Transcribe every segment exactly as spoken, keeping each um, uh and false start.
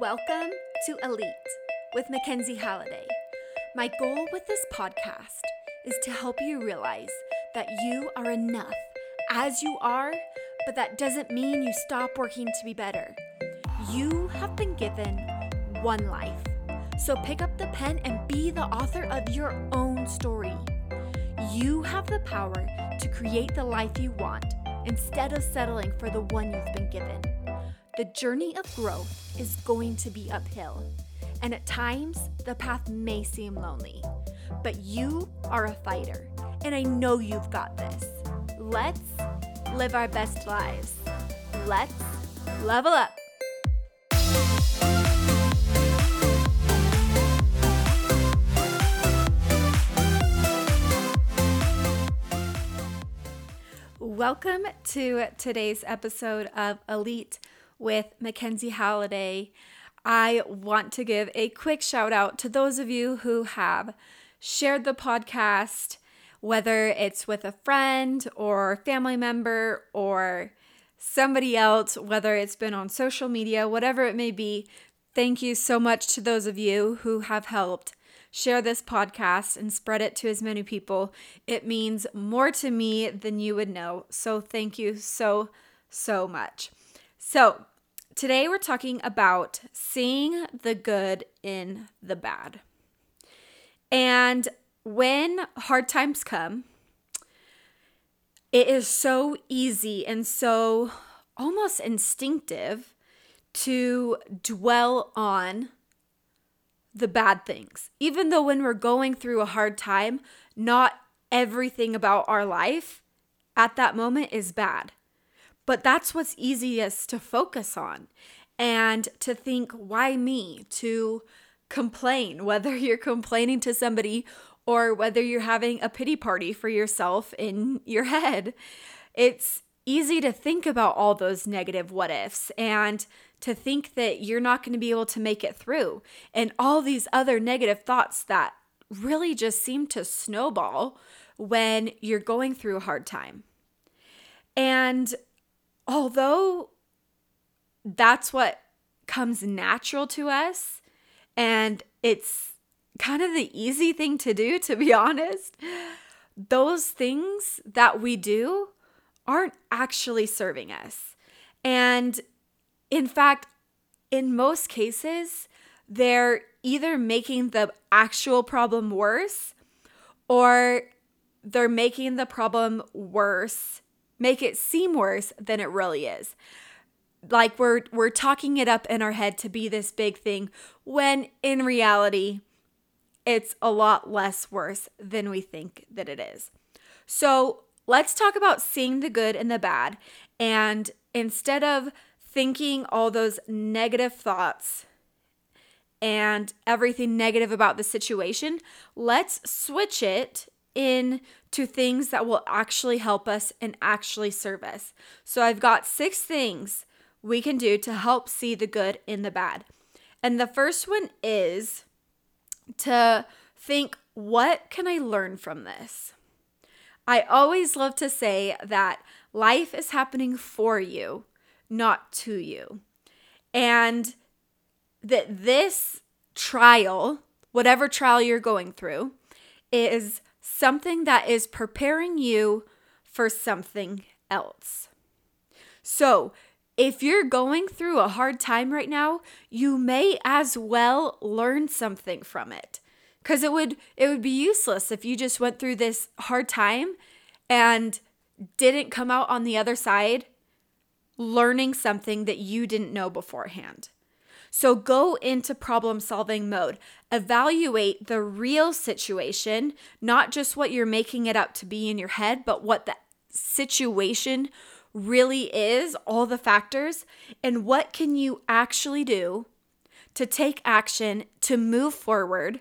Welcome to Elite with Mackenzie Halliday. My goal with this podcast is to help you realize that you are enough as you are, but that doesn't mean you stop working to be better. You have been given one life, so pick up the pen and be the author of your own story. You have the power to create the life you want instead of settling for the one you've been given. The journey of growth is going to be uphill, and at times the path may seem lonely, but you are a fighter, and I know you've got this. Let's live our best lives. Let's level up. Welcome to today's episode of Elite with Mackenzie Halliday. I want to give a quick shout out to those of you who have shared the podcast, whether it's with a friend or family member or somebody else, whether it's been on social media, whatever it may be. Thank you so much to those of you who have helped share this podcast and spread it to as many people. It means more to me than you would know. So thank you so, so much. So today we're talking about seeing the good in the bad. And when hard times come, it is so easy and so almost instinctive to dwell on the bad things. Even though when we're going through a hard time, not everything about our life at that moment is bad. But that's what's easiest to focus on and to think, why me? To complain, whether you're complaining to somebody or whether you're having a pity party for yourself in your head. It's easy to think about all those negative what ifs and to think that you're not going to be able to make it through and all these other negative thoughts that really just seem to snowball when you're going through a hard time. And although that's what comes natural to us, and it's kind of the easy thing to do, to be honest, those things that we do aren't actually serving us. And in fact, in most cases, they're either making the actual problem worse or they're making the problem worse, make it seem worse than it really is. Like we're we're talking it up in our head to be this big thing when in reality, it's a lot less worse than we think that it is. So let's talk about seeing the good and the bad. And instead of thinking all those negative thoughts and everything negative about the situation, let's switch it into things that will actually help us and actually serve us. So I've got six things we can do to help see the good in the bad. And the first one is to think, what can I learn from this? I always love to say that life is happening for you, not to you. And that this trial, whatever trial you're going through, is something that is preparing you for something else. So if you're going through a hard time right now, you may as well learn something from it. Because it would it would be useless if you just went through this hard time and didn't come out on the other side learning something that you didn't know beforehand. So go into problem-solving mode. Evaluate the real situation, not just what you're making it up to be in your head, but what the situation really is, all the factors, and what can you actually do to take action, to move forward,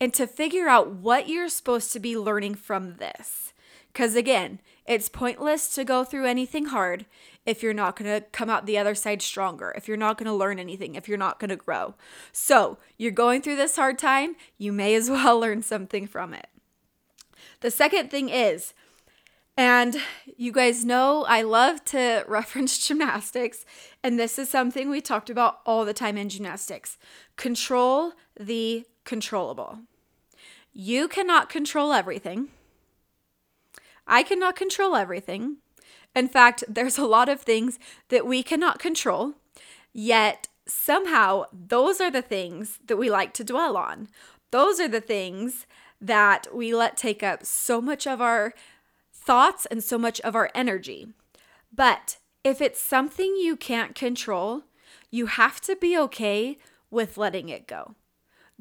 and to figure out what you're supposed to be learning from this. Because again, it's pointless to go through anything hard if you're not going to come out the other side stronger, if you're not going to learn anything, if you're not going to grow. So you're going through this hard time, you may as well learn something from it. The second thing is And you guys know I love to reference gymnastics, and this is something we talked about all the time in gymnastics. Control the controllable. You cannot control everything. I cannot control everything. In fact, there's a lot of things that we cannot control, yet somehow those are the things that we like to dwell on. Those are the things that we let take up so much of our thoughts and so much of our energy. But if it's something you can't control, you have to be okay with letting it go.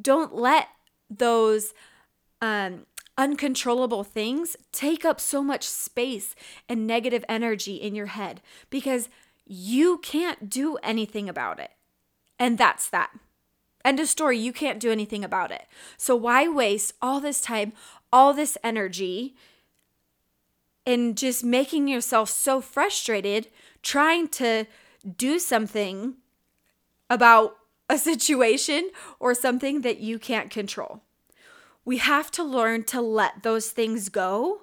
Don't let those um, uncontrollable things take up so much space and negative energy in your head, because you can't do anything about it. And that's that. End of story. You can't do anything about it. So why waste all this time, all this energy, and just making yourself so frustrated trying to do something about a situation or something that you can't control? We have to learn to let those things go,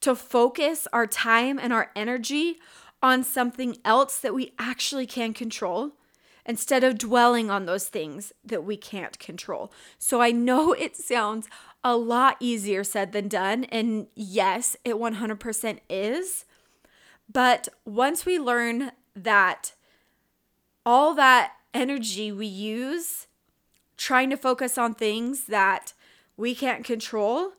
to focus our time and our energy on something else that we actually can control, instead of dwelling on those things that we can't control. So I know it sounds a lot easier said than done, and yes, it one hundred percent is. But once we learn that all that energy we use trying to focus on things that we can't control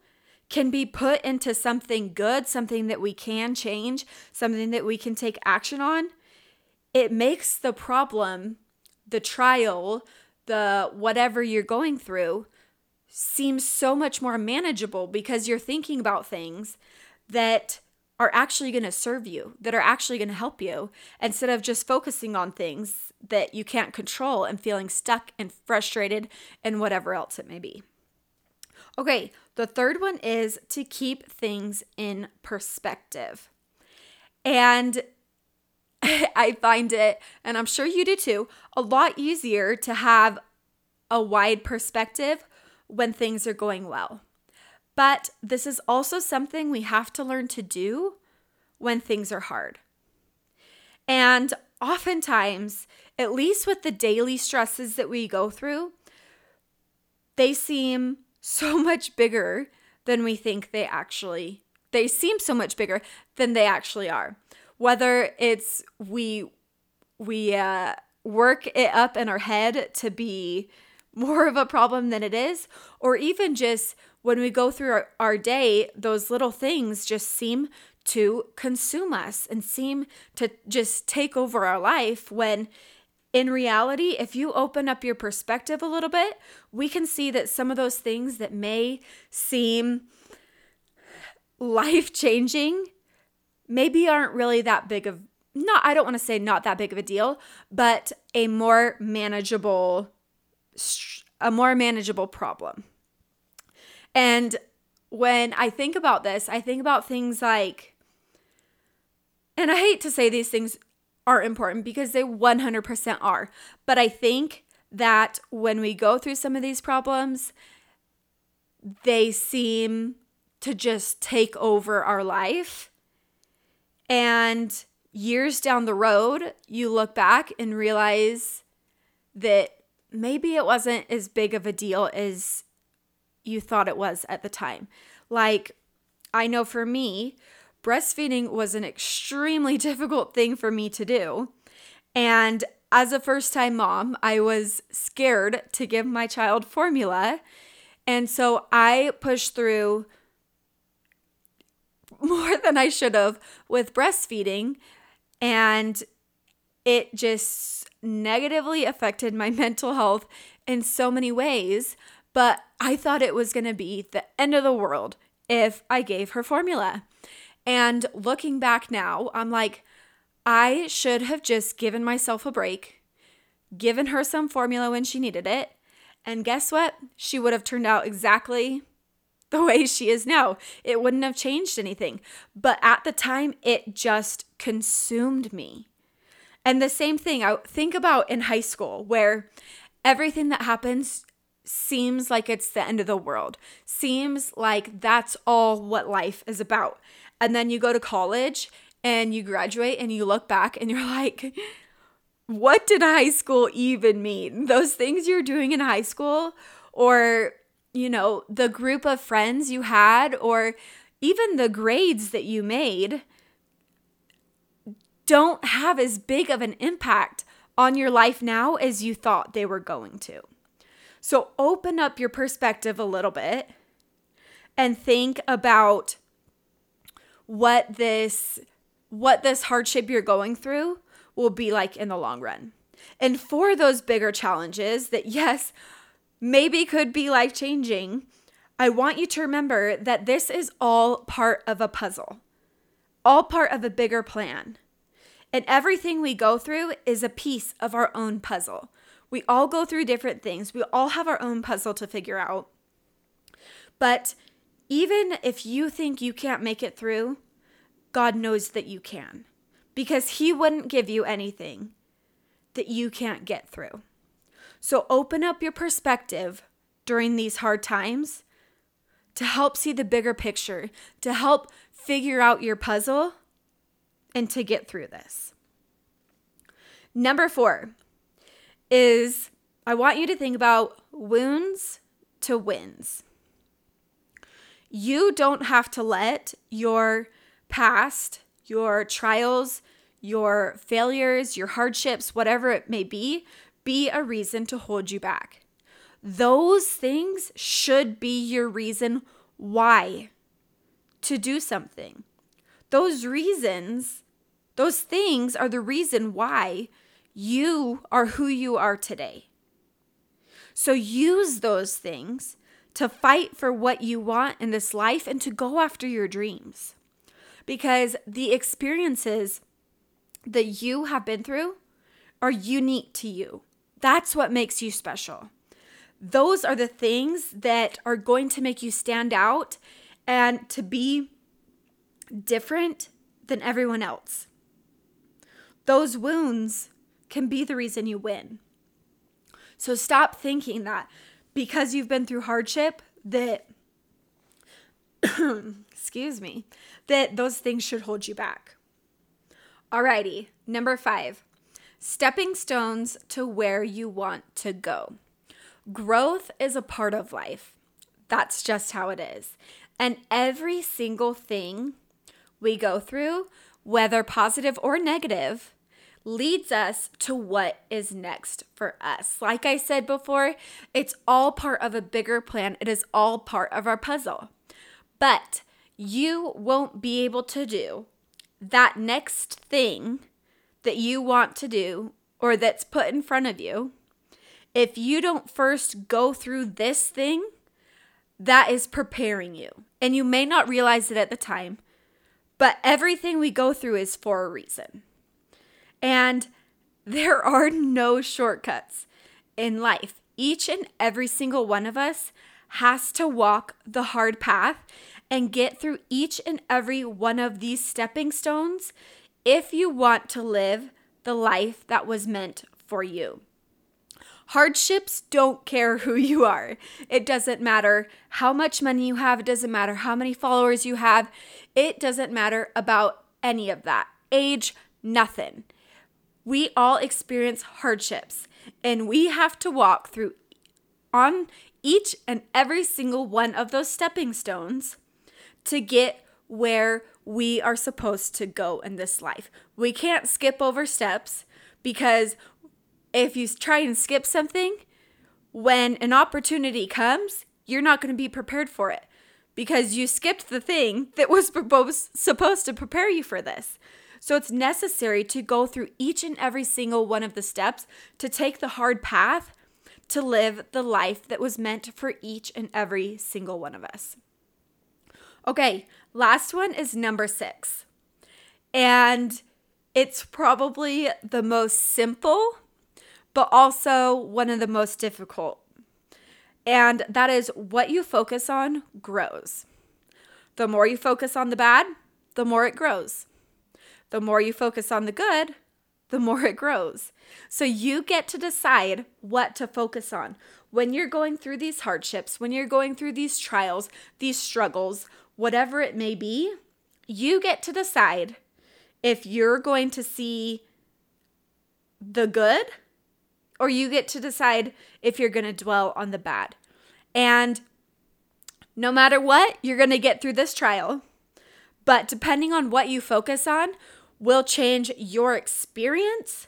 can be put into something good, something that we can change, something that we can take action on, it makes the problem, the trial, the whatever you're going through seems so much more manageable, because you're thinking about things that are actually going to serve you, that are actually going to help you, instead of just focusing on things that you can't control and feeling stuck and frustrated and whatever else it may be. Okay, the third one is to keep things in perspective. And I find it, and I'm sure you do too, a lot easier to have a wide perspective when things are going well. But this is also something we have to learn to do when things are hard. And oftentimes, at least with the daily stresses that we go through, they seem so much bigger than we think they actually, they seem so much bigger than they actually are. Whether it's we we uh, work it up in our head to be more of a problem than it is, or even just when we go through our, our day, those little things just seem to consume us and seem to just take over our life, when in reality, if you open up your perspective a little bit, we can see that some of those things that may seem life-changing maybe aren't really that big of, not, I don't want to say not that big of a deal, but a more manageable a more manageable problem. And when I think about this, I think about things like, and I hate to say these things are important because they one hundred percent are, but I think that when we go through some of these problems, they seem to just take over our life. And years down the road, you look back and realize that maybe it wasn't as big of a deal as you thought it was at the time. Like, I know for me, breastfeeding was an extremely difficult thing for me to do. And as a first-time mom, I was scared to give my child formula. And so I pushed through more than I should have with breastfeeding. And it just negatively affected my mental health in so many ways, but I thought it was going to be the end of the world if I gave her formula. And looking back now, I'm like, I should have just given myself a break, given her some formula when she needed it, and guess what? She would have turned out exactly the way she is now. It wouldn't have changed anything. But at the time, it just consumed me. And the same thing I think about in high school, where everything that happens seems like it's the end of the world, seems like that's all what life is about. and then you go to college and you graduate and you look back and you're like, what did high school even mean? Those things you're doing in high school, or, you know, the group of friends you had, or even the grades that you made don't have as big of an impact on your life now as you thought they were going to. So open up your perspective a little bit and think about what this what this hardship you're going through will be like in the long run. And for those bigger challenges that, yes, maybe could be life-changing, I want you to remember that this is all part of a puzzle, all part of a bigger plan. And everything we go through is a piece of our own puzzle. We all go through different things. We all have our own puzzle to figure out. But even if you think you can't make it through, God knows that you can, because He wouldn't give you anything that you can't get through. So open up your perspective during these hard times to help see the bigger picture, to help figure out your puzzle, and to get through this. Number four is, I want you to think about wounds to wins. You don't have to let your past, your trials, your failures, your hardships, whatever it may be, be a reason to hold you back. Those things should be your reason why to do something. Those reasons, those things are the reason why you are who you are today. So use those things to fight for what you want in this life and to go after your dreams. Because the experiences that you have been through are unique to you. That's what makes you special. Those are the things that are going to make you stand out and to be different than everyone else. Those wounds can be the reason you win. So stop thinking that because you've been through hardship that, excuse me, that those things should hold you back. Alrighty, number five, stepping stones to where you want to go. Growth is a part of life. That's just how it is. And every single thing we go through, whether positive or negative, leads us to what is next for us. Like I said before, it's all part of a bigger plan. It is all part of our puzzle. But you won't be able to do that next thing that you want to do or that's put in front of you if you don't first go through this thing that is preparing you. And you may not realize it at the time, but everything we go through is for a reason. And there are no shortcuts in life. Each and every single one of us has to walk the hard path and get through each and every one of these stepping stones if you want to live the life that was meant for you. Hardships don't care who you are. It doesn't matter how much money you have. It doesn't matter how many followers you have. It doesn't matter about any of that. Age, nothing. We all experience hardships, and we have to walk through on each and every single one of those stepping stones to get where we are supposed to go in this life. We can't skip over steps, because if you try and skip something, when an opportunity comes, you're not going to be prepared for it because you skipped the thing that was supposed to prepare you for this. So it's necessary to go through each and every single one of the steps to take the hard path to live the life that was meant for each and every single one of us. Okay, last one is number six. And it's probably the most simple, but also one of the most difficult. And that is, what you focus on grows. The more you focus on the bad, the more it grows. The more you focus on the good, the more it grows. So you get to decide what to focus on. When you're going through these hardships, when you're going through these trials, these struggles, whatever it may be, you get to decide if you're going to see the good or you get to decide if you're going to dwell on the bad. And no matter what, you're going to get through this trial. But depending on what you focus on will change your experience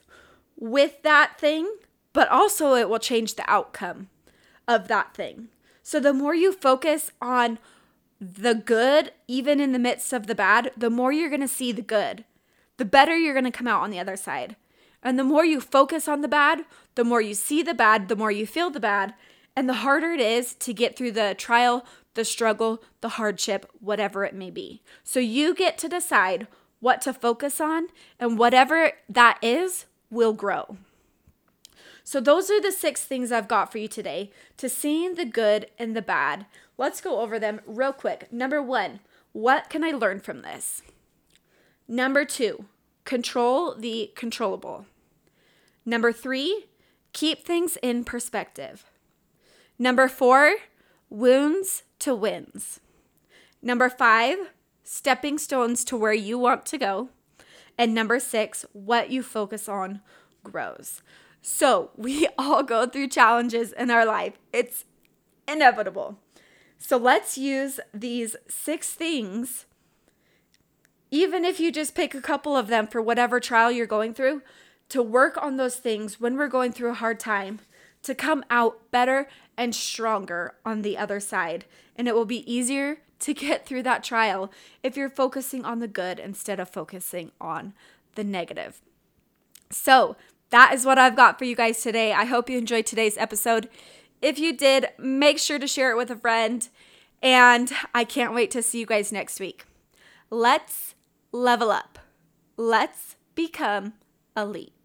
with that thing, but also it will change the outcome of that thing. So the more you focus on the good, even in the midst of the bad, the more you're going to see the good, the better you're going to come out on the other side. And the more you focus on the bad, the more you see the bad, the more you feel the bad, and the harder it is to get through the trial, the struggle, the hardship, whatever it may be. So you get to decide what to focus on, and whatever that is will grow. So those are the six things I've got for you today to seeing the good and the bad. Let's go over them real quick. Number one, what can I learn from this? Number two, control the controllable. Number three, keep things in perspective. Number four, wounds to wins. Number five, stepping stones to where you want to go. And number six, what you focus on grows. So we all go through challenges in our life. It's inevitable. So let's use these six things. Even if you just pick a couple of them for whatever trial you're going through, to work on those things when we're going through a hard time, to come out better and stronger on the other side. And it will be easier to get through that trial if you're focusing on the good instead of focusing on the negative. So that is what I've got for you guys today. I hope you enjoyed today's episode. If you did, make sure to share it with a friend. And I can't wait to see you guys next week. Let's level up. Let's become elite.